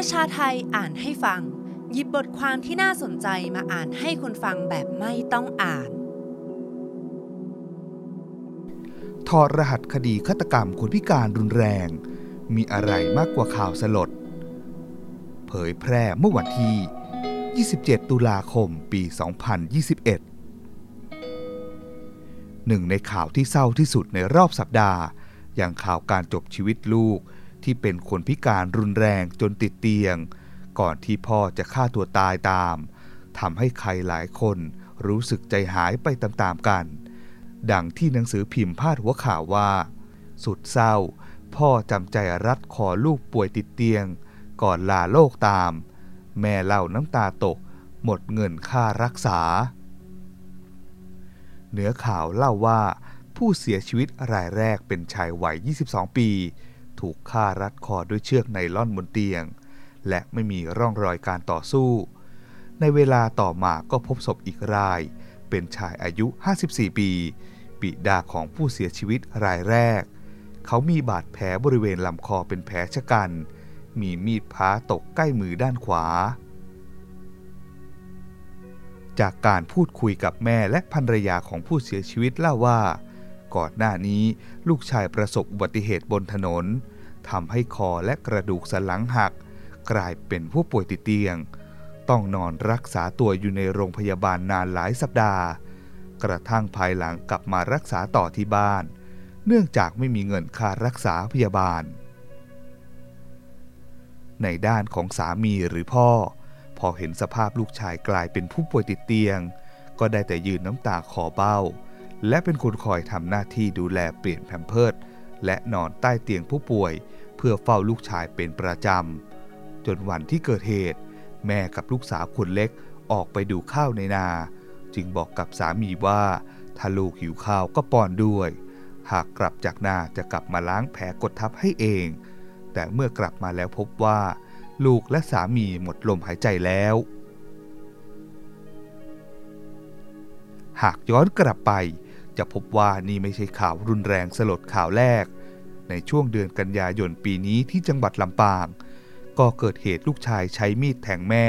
ประชาไทยอ่านให้ฟังหยิบบทความที่น่าสนใจมาอ่านให้คนฟังแบบไม่ต้องอ่านถอดรหัสคดีฆาตกรรมคนพิการรุนแรงมีอะไรมากกว่าข่าวสลดเผยแพร่เมื่อวันที่27ตุลาคมปี2021หนึ่งในข่าวที่เศร้าที่สุดในรอบสัปดาห์อย่างข่าวการจบชีวิตลูกที่เป็นคนพิการรุนแรงจนติดเตียงก่อนที่พ่อจะฆ่าตัวตายตามทำให้ใครหลายคนรู้สึกใจหายไปตามๆกันดังที่หนังสือพิมพ์พาดหัวข่าวว่าสุดเศร้าพ่อจำใจรัดคอลูกป่วยติดเตียงก่อนลาโลกตามแม่เล่าน้ำตาตกหมดเงินค่ารักษาเนื้อข่าวเล่าว่าผู้เสียชีวิตรายแรกเป็นชายวัย22ปีถูกฆ่ารัดคอด้วยเชือกไนล่อนบนเตียงและไม่มีร่องรอยการต่อสู้ในเวลาต่อมาก็พบศพอีกรายเป็นชายอายุ54ปีบิดาของผู้เสียชีวิตรายแรกเขามีบาดแผลบริเวณลำคอเป็นแผลชะกันมีมีดพ้าตกใกล้มือด้านขวาจากการพูดคุยกับแม่และภรรยาของผู้เสียชีวิตเล่าว่าก่อนหน้านี้ลูกชายประสบอุบัติเหตุบนถนนทำให้คอและกระดูกสันหลังหักกลายเป็นผู้ป่วยติดเตียงต้องนอนรักษาตัวอยู่ในโรงพยาบาลนานหลายสัปดาห์กระทั่งภายหลังกลับมารักษาต่อที่บ้านเนื่องจากไม่มีเงินค่ารักษาพยาบาลในด้านของสามีหรือพ่อพอเห็นสภาพลูกชายกลายเป็นผู้ป่วยติดเตียงก็ได้แต่ยืนน้ำตาคอเบ้าและเป็นคนคอยทำหน้าที่ดูแลเปลี่ยนแพมเพิร์สและนอนใต้เตียงผู้ป่วยเพื่อเฝ้าลูกชายเป็นประจำจนวันที่เกิดเหตุแม่กับลูกสาวคนเล็กออกไปดูข้าวในนาจึงบอกกับสามีว่าถ้าลูกหิวข้าวก็ป้อนด้วยหากกลับจากนาจะกลับมาล้างแผลกดทับให้เองแต่เมื่อกลับมาแล้วพบว่าลูกและสามีหมดลมหายใจแล้วหากย้อนกลับไปจะพบว่านี่ไม่ใช่ข่าวรุนแรงสลดข่าวแรกในช่วงเดือนกันยายนปีนี้ที่จังหวัดลำปางก็เกิดเหตุลูกชายใช้มีดแทงแม่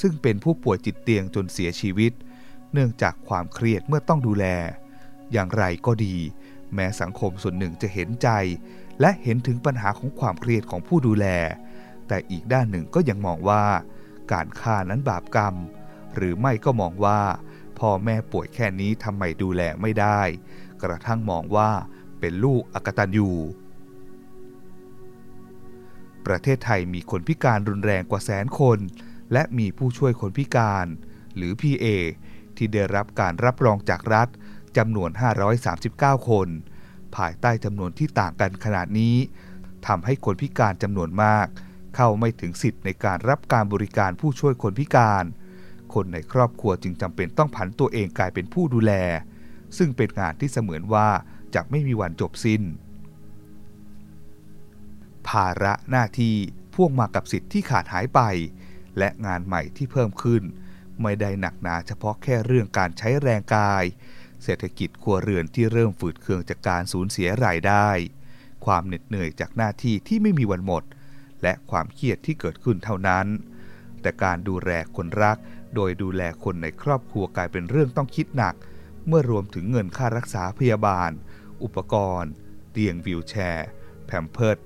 ซึ่งเป็นผู้ป่วยติดเตียงจนเสียชีวิตเนื่องจากความเครียดเมื่อต้องดูแลอย่างไรก็ดีแม้สังคมส่วนหนึ่งจะเห็นใจและเห็นถึงปัญหาของความเครียดของผู้ดูแลแต่อีกด้านหนึ่งก็ยังมองว่าการฆ่านั้นบาปกรรมหรือไม่ก็มองว่าพ่อแม่ป่วยแค่นี้ทำไมดูแลไม่ได้กระทั่งมองว่าเป็นลูกอกตัญญูประเทศไทยมีคนพิการรุนแรงกว่า100,000 คนและมีผู้ช่วยคนพิการหรือ PA ที่ได้รับการรับรองจากรัฐจำนวน539คนภายใต้จำนวนที่ต่างกันขนาดนี้ทำให้คนพิการจำนวนมากเข้าไม่ถึงสิทธิ์ในการรับการบริการผู้ช่วยคนพิการคนในครอบครัวจึงจำเป็นต้องผันตัวเองกลายเป็นผู้ดูแลซึ่งเป็นงานที่เสมือนว่าจะไม่มีวันจบสิ้นภาระหน้าที่พ่วงมากับสิทธิ์ที่ขาดหายไปและงานใหม่ที่เพิ่มขึ้นไม่ได้หนักหนาเฉพาะแค่เรื่องการใช้แรงกายเศรษฐกิจครัวเรือนที่เริ่มฝืดเคืองจากการสูญเสียรายได้ความเหน็ดเหนื่อยจากหน้าที่ที่ไม่มีวันหมดและความเครียดที่เกิดขึ้นเท่านั้นแต่การดูแลคนรักโดยดูแลคนในครอบครัวกลายเป็นเรื่องต้องคิดหนักเมื่อรวมถึงเงินค่ารักษาพยาบาลอุปกรณ์เตียงวีลแชร์แพมเพิร์ส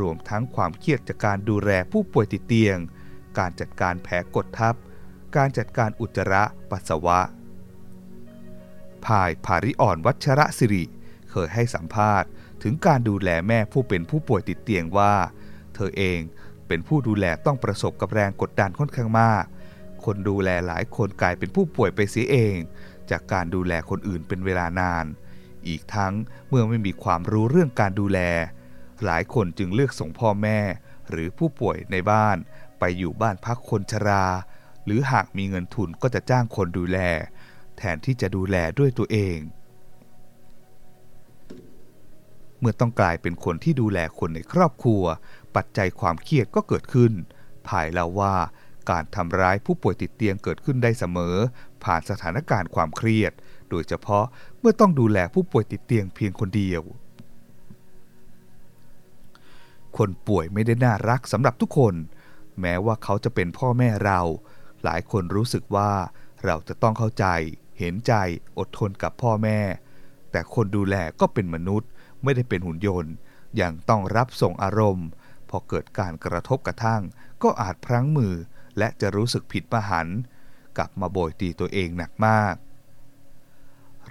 รวมทั้งความเครียดจากการดูแลผู้ป่วยติดเตียงการจัดการแผลกดทับการจัดการอุจจาระปัสสาวะภายภาริอ่อนวัชระสิริเคยให้สัมภาษณ์ถึงการดูแลแม่ผู้เป็นผู้ป่วยติดเตียงว่าเธอเองเป็นผู้ดูแลต้องประสบกับแรงกดดันค่อนข้างมากคนดูแลหลายคนกลายเป็นผู้ป่วยไปเสียเองจากการดูแลคนอื่นเป็นเวลานานอีกทั้งเมื่อไม่มีความรู้เรื่องการดูแลหลายคนจึงเลือกส่งพ่อแม่หรือผู้ป่วยในบ้านไปอยู่บ้านพักคนชราหรือหากมีเงินทุนก็จะจ้างคนดูแลแทนที่จะดูแลด้วยตัวเองเมื่อต้องกลายเป็นคนที่ดูแลคนในครอบครัวปัจจัยความเครียดก็เกิดขึ้นภายเล่าว่าการทำร้ายผู้ป่วยติดเตียงเกิดขึ้นได้เสมอผ่านสถานการณ์ความเครียดโดยเฉพาะเมื่อต้องดูแลผู้ป่วยติดเตียงเพียงคนเดียวคนป่วยไม่ได้น่ารักสำหรับทุกคน แม้ว่าเขาจะเป็นพ่อแม่เราหลายคนรู้สึกว่าเราจะต้องเข้าใจเห็นใจอดทนกับพ่อแม่แต่คนดูแลก็เป็นมนุษย์ไม่ได้เป็นหุ่นยนต์ยังต้องรับส่งอารมณ์พอเกิดการกระทบกระทั่งก็อาจพลั้งมือและจะรู้สึกผิดมหันต์กลับมาโบยตีตัวเองหนักมาก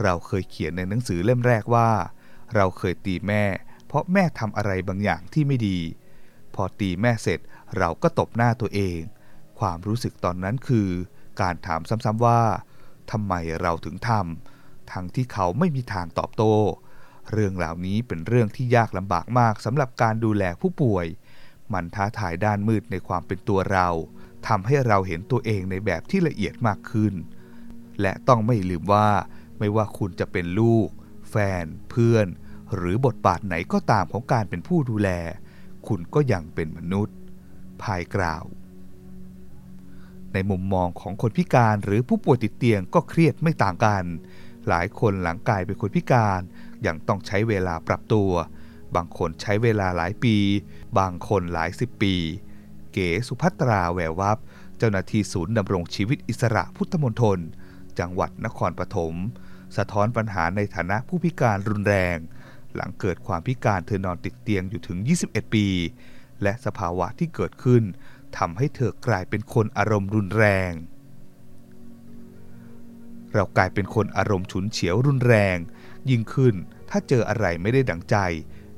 เราเคยเขียนในหนังสือเล่มแรกว่าเราเคยตีแม่เพราะแม่ทำอะไรบางอย่างที่ไม่ดีพอตีแม่เสร็จเราก็ตบหน้าตัวเองความรู้สึกตอนนั้นคือการถามซ้ำๆว่าทำไมเราถึงทำทั้งที่เขาไม่มีทางตอบโต้เรื่องเหล่านี้เป็นเรื่องที่ยากลำบากมากสำหรับการดูแลผู้ป่วยมันท้าทายด้านมืดในความเป็นตัวเราทำให้เราเห็นตัวเองในแบบที่ละเอียดมากขึ้นและต้องไม่ลืมว่าไม่ว่าคุณจะเป็นลูกแฟนเพื่อนหรือบทบาทไหนก็ตามของการเป็นผู้ดูแลคุณก็ยังเป็นมนุษย์ภายกล่าวในมุมมองของคนพิการหรือผู้ป่วยติดเตียงก็เครียดไม่ต่างกันหลายคนหลังกลายเป็นคนพิการยังต้องใช้เวลาปรับตัวบางคนใช้เวลาหลายปีบางคนหลายสิบปีเก๋สุภัตราแวววับเจ้าหน้าที่ศูนย์ดำรงชีวิตอิสระพุทธมณฑลจังหวัดนครปฐมสะท้อนปัญหาในฐานะผู้พิการรุนแรงหลังเกิดความพิการเธอนอนติดเตียงอยู่ถึง21ปีและสภาวะที่เกิดขึ้นทำให้เธอกลายเป็นคนอารมณ์รุนแรงเรากลายเป็นคนอารมณ์ฉุนเฉียวรุนแรงยิ่งขึ้นถ้าเจออะไรไม่ได้ดั่งใจ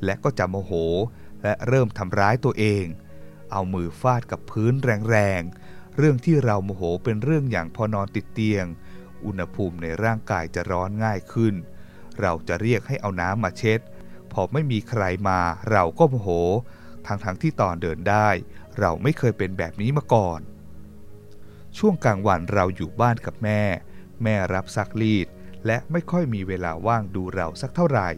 และก็จะโมโหและเริ่มทำร้ายตัวเองเอามือฟาดกับพื้นแรงๆเรื่องที่เราโมโหเป็นเรื่องอย่างพอนอนติดเตียงอุณหภูมิในร่างกายจะร้อนง่ายขึ้นเราจะเรียกให้เอาน้ำมาเช็ดพอไม่มีใครมาเราก็โมโหทั้งที่ตอนเดินได้เราไม่เคยเป็นแบบนี้มาก่อนช่วงกลางวันเราอยู่บ้านกับแม่รับซักรีดและไม่ค่อยมีเวลาว่างดูเราสักเท่าไหร่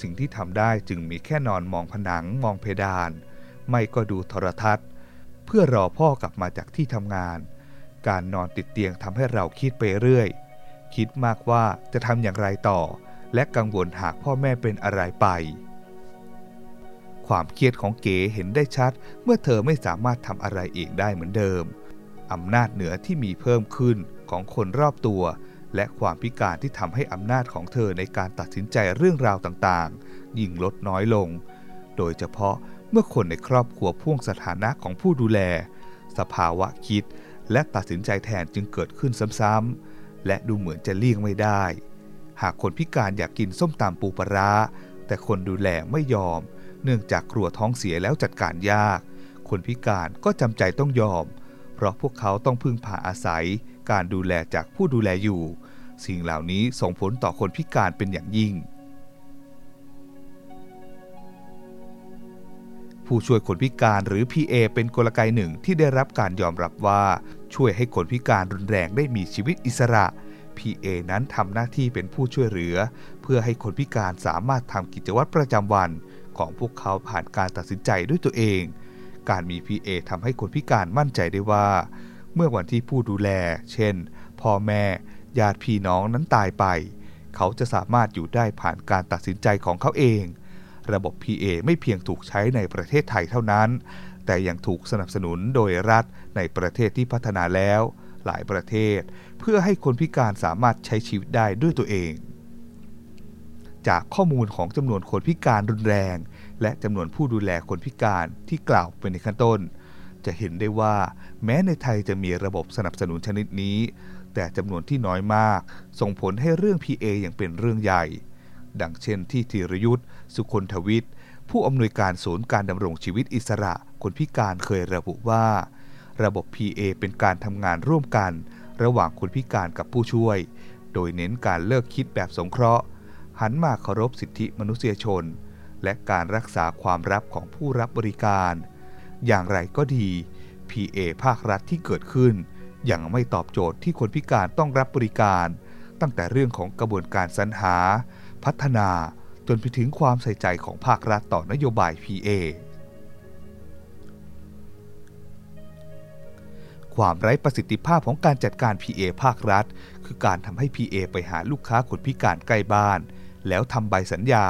สิ่งที่ทำได้จึงมีแค่นอนมองผนังมองเพดานไม่ก็ดูโทรทัศน์เพื่อรอพ่อกลับมาจากที่ทำงานการนอนติดเตียงทำให้เราคิดไปเรื่อยคิดมากว่าจะทำอย่างไรต่อและกังวลหากพ่อแม่เป็นอะไรไปความเครียดของเก๋เห็นได้ชัดเมื่อเธอไม่สามารถทำอะไรเองได้เหมือนเดิมอำนาจเหนือที่มีเพิ่มขึ้นของคนรอบตัวและความพิการที่ทำให้อำนาจของเธอในการตัดสินใจเรื่องราวต่างๆยิ่งลดน้อยลงโดยเฉพาะเมื่อคนในครอบครัวพ่วงสถานะของผู้ดูแลสภาวะคิดและตัดสินใจแทนจึงเกิดขึ้นซ้ำๆและดูเหมือนจะเลี่ยงไม่ได้หากคนพิการอยากกินส้มตำปูปลาร้าแต่คนดูแลไม่ยอมเนื่องจากกลัวท้องเสียแล้วจัดการยากคนพิการก็จำใจต้องยอมเพราะพวกเขาต้องพึ่งพาอาศัยการดูแลจากผู้ดูแลอยู่สิ่งเหล่านี้ส่งผลต่อคนพิการเป็นอย่างยิ่งผู้ช่วยคนพิการหรือ PA เป็นกลไกหนึ่งที่ได้รับการยอมรับว่าช่วยให้คนพิการรุนแรงได้มีชีวิตอิสระ PA นั้นทำหน้าที่เป็นผู้ช่วยเหลือเพื่อให้คนพิการสามารถทำกิจวัตรประจำวันของพวกเขาผ่านการตัดสินใจด้วยตัวเองการมี PA ทำให้คนพิการมั่นใจได้ว่าเมื่อวันที่ผู้ดูแลเช่นพ่อแม่ญาติพี่น้องนั้นตายไปเขาจะสามารถอยู่ได้ผ่านการตัดสินใจของเขาเองระบบ PA ไม่เพียงถูกใช้ในประเทศไทยเท่านั้นแต่ยังถูกสนับสนุนโดยรัฐในประเทศที่พัฒนาแล้วหลายประเทศเพื่อให้คนพิการสามารถใช้ชีวิตได้ด้วยตัวเองจากข้อมูลของจำนวนคนพิการรุนแรงและจำนวนผู้ดูแลคนพิการที่กล่าวไปในขั้นต้นจะเห็นได้ว่าแม้ในไทยจะมีระบบสนับสนุนชนิดนี้แต่จำนวนที่น้อยมากส่งผลให้เรื่อง PA อย่างเป็นเรื่องใหญ่ดังเช่นที่ธีรยุทธสุคนทวิทย์ผู้อำนวยการศูนย์การดำรงชีวิตอิสระคนพิการเคยระบุว่าระบบ PA เป็นการทำงานร่วมกันระหว่างคนพิการกับผู้ช่วยโดยเน้นการเลิกคิดแบบสงเคราะห์หันมาเคารพสิทธิมนุษยชนและการรักษาความลับของผู้รับบริการอย่างไรก็ดี PA ภาครัฐที่เกิดขึ้นยังไม่ตอบโจทย์ที่คนพิการต้องรับบริการตั้งแต่เรื่องของกระบวนการสรรหาพัฒนาจนไปถึงความใส่ใจของภาครัฐต่อนโยบาย PA ความไร้ประสิทธิภาพของการจัดการ PA ภาครัฐคือการทำให้ PA ไปหาลูกค้าคนพิการใกล้บ้านแล้วทำใบสัญญา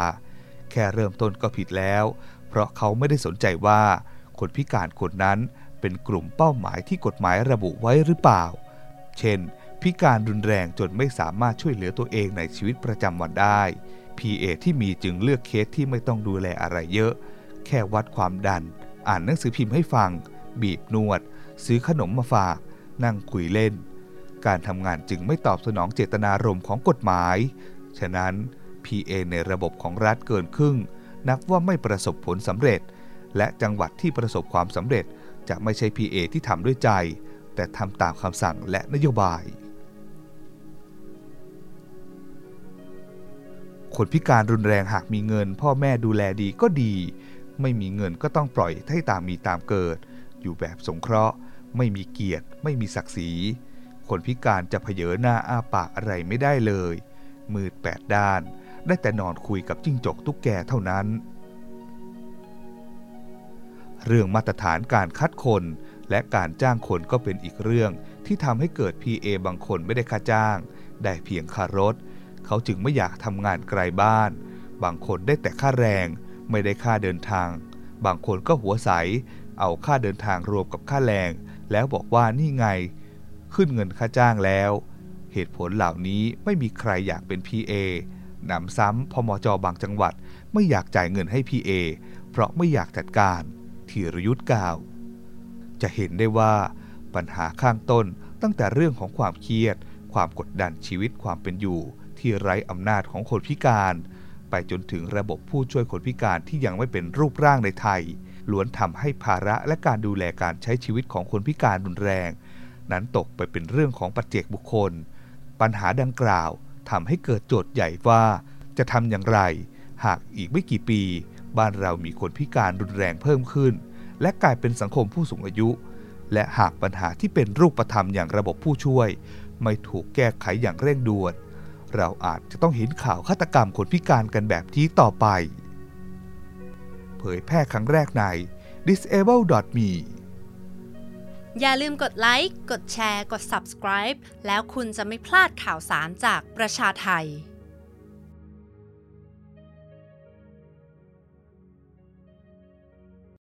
แค่เริ่มต้นก็ผิดแล้วเพราะเขาไม่ได้สนใจว่าคนพิการคนนั้น เป็นกลุ่มเป้าหมายที่กฎหมายระบุไว้หรือเปล่าเช่นพิการรุนแรงจนไม่สามารถช่วยเหลือตัวเองในชีวิตประจำวันได้ PA ที่มีจึงเลือกเคสที่ไม่ต้องดูแลอะไรเยอะแค่วัดความดันอ่านหนังสือพิมพ์ให้ฟังบีบนวดซื้อขนมมาฝากนั่งคุยเล่นการทำงานจึงไม่ตอบสนองเจตนารมณ์ของกฎหมายฉะนั้น PA ในระบบของรัฐเกินครึ่งนับว่าไม่ประสบผลสำเร็จและจังหวัดที่ประสบความสำเร็จจะไม่ใช่ PA ที่ทำด้วยใจแต่ทำตามคำสั่งและนโยบายคนพิการรุนแรงหากมีเงินพ่อแม่ดูแลดีก็ดีไม่มีเงินก็ต้องปล่อยให้ตามมีตามเกิดอยู่แบบสงเคราะห์ไม่มีเกียรติไม่มีศักดิ์ศรีคนพิการจะเผยหน้าอ้าปากอะไรไม่ได้เลยมืดแปดด้านได้แต่นอนคุยกับจิ้งจกตุ๊กแกเท่านั้นเรื่องมาตรฐานการคัดคนและการจ้างคนก็เป็นอีกเรื่องที่ทำให้เกิด PA บางคนไม่ได้ค่าจ้างได้เพียงค่ารถเขาจึงไม่อยากทำงานไกลบ้านบางคนได้แต่ค่าแรงไม่ได้ค่าเดินทางบางคนก็หัวใสเอาค่าเดินทางรวมกับค่าแรงแล้วบอกว่านี่ไงขึ้นเงินค่าจ้างแล้วเหตุผลเหล่านี้ไม่มีใครอยากเป็น PA นำซ้ำพมจ.บางจังหวัดไม่อยากจ่ายเงินให้ PA เพราะไม่อยากจัดการธีรยุทธกล่าวจะเห็นได้ว่าปัญหาข้างต้นตั้งแต่เรื่องของความเครียดความกดดันชีวิตความเป็นอยู่ที่ไร้อำนาจของคนพิการไปจนถึงระบบผู้ช่วยคนพิการที่ยังไม่เป็นรูปร่างในไทยล้วนทำให้ภาระและการดูแลการใช้ชีวิตของคนพิการรุนแรงนั้นตกไปเป็นเรื่องของปัจเจกบุคคลปัญหาดังกล่าวทำให้เกิดโจทย์ใหญ่ว่าจะทำอย่างไรหากอีกไม่กี่ปีบ้านเรามีคนพิการรุนแรงเพิ่มขึ้นและกลายเป็นสังคมผู้สูงอายุและหากปัญหาที่เป็นรูปธรรมอย่างระบบผู้ช่วยไม่ถูกแก้ไขอย่างเร่งด่วนเราอาจจะต้องเห็นข่าวฆาตกรรมคนพิการกันแบบนี้ต่อไปเผยแพร่ครั้งแรกใน disable.me อย่าลืมกดไลค์กดแชร์กด Subscribe แล้วคุณจะไม่พลาดข่าวสารจากประชาไทย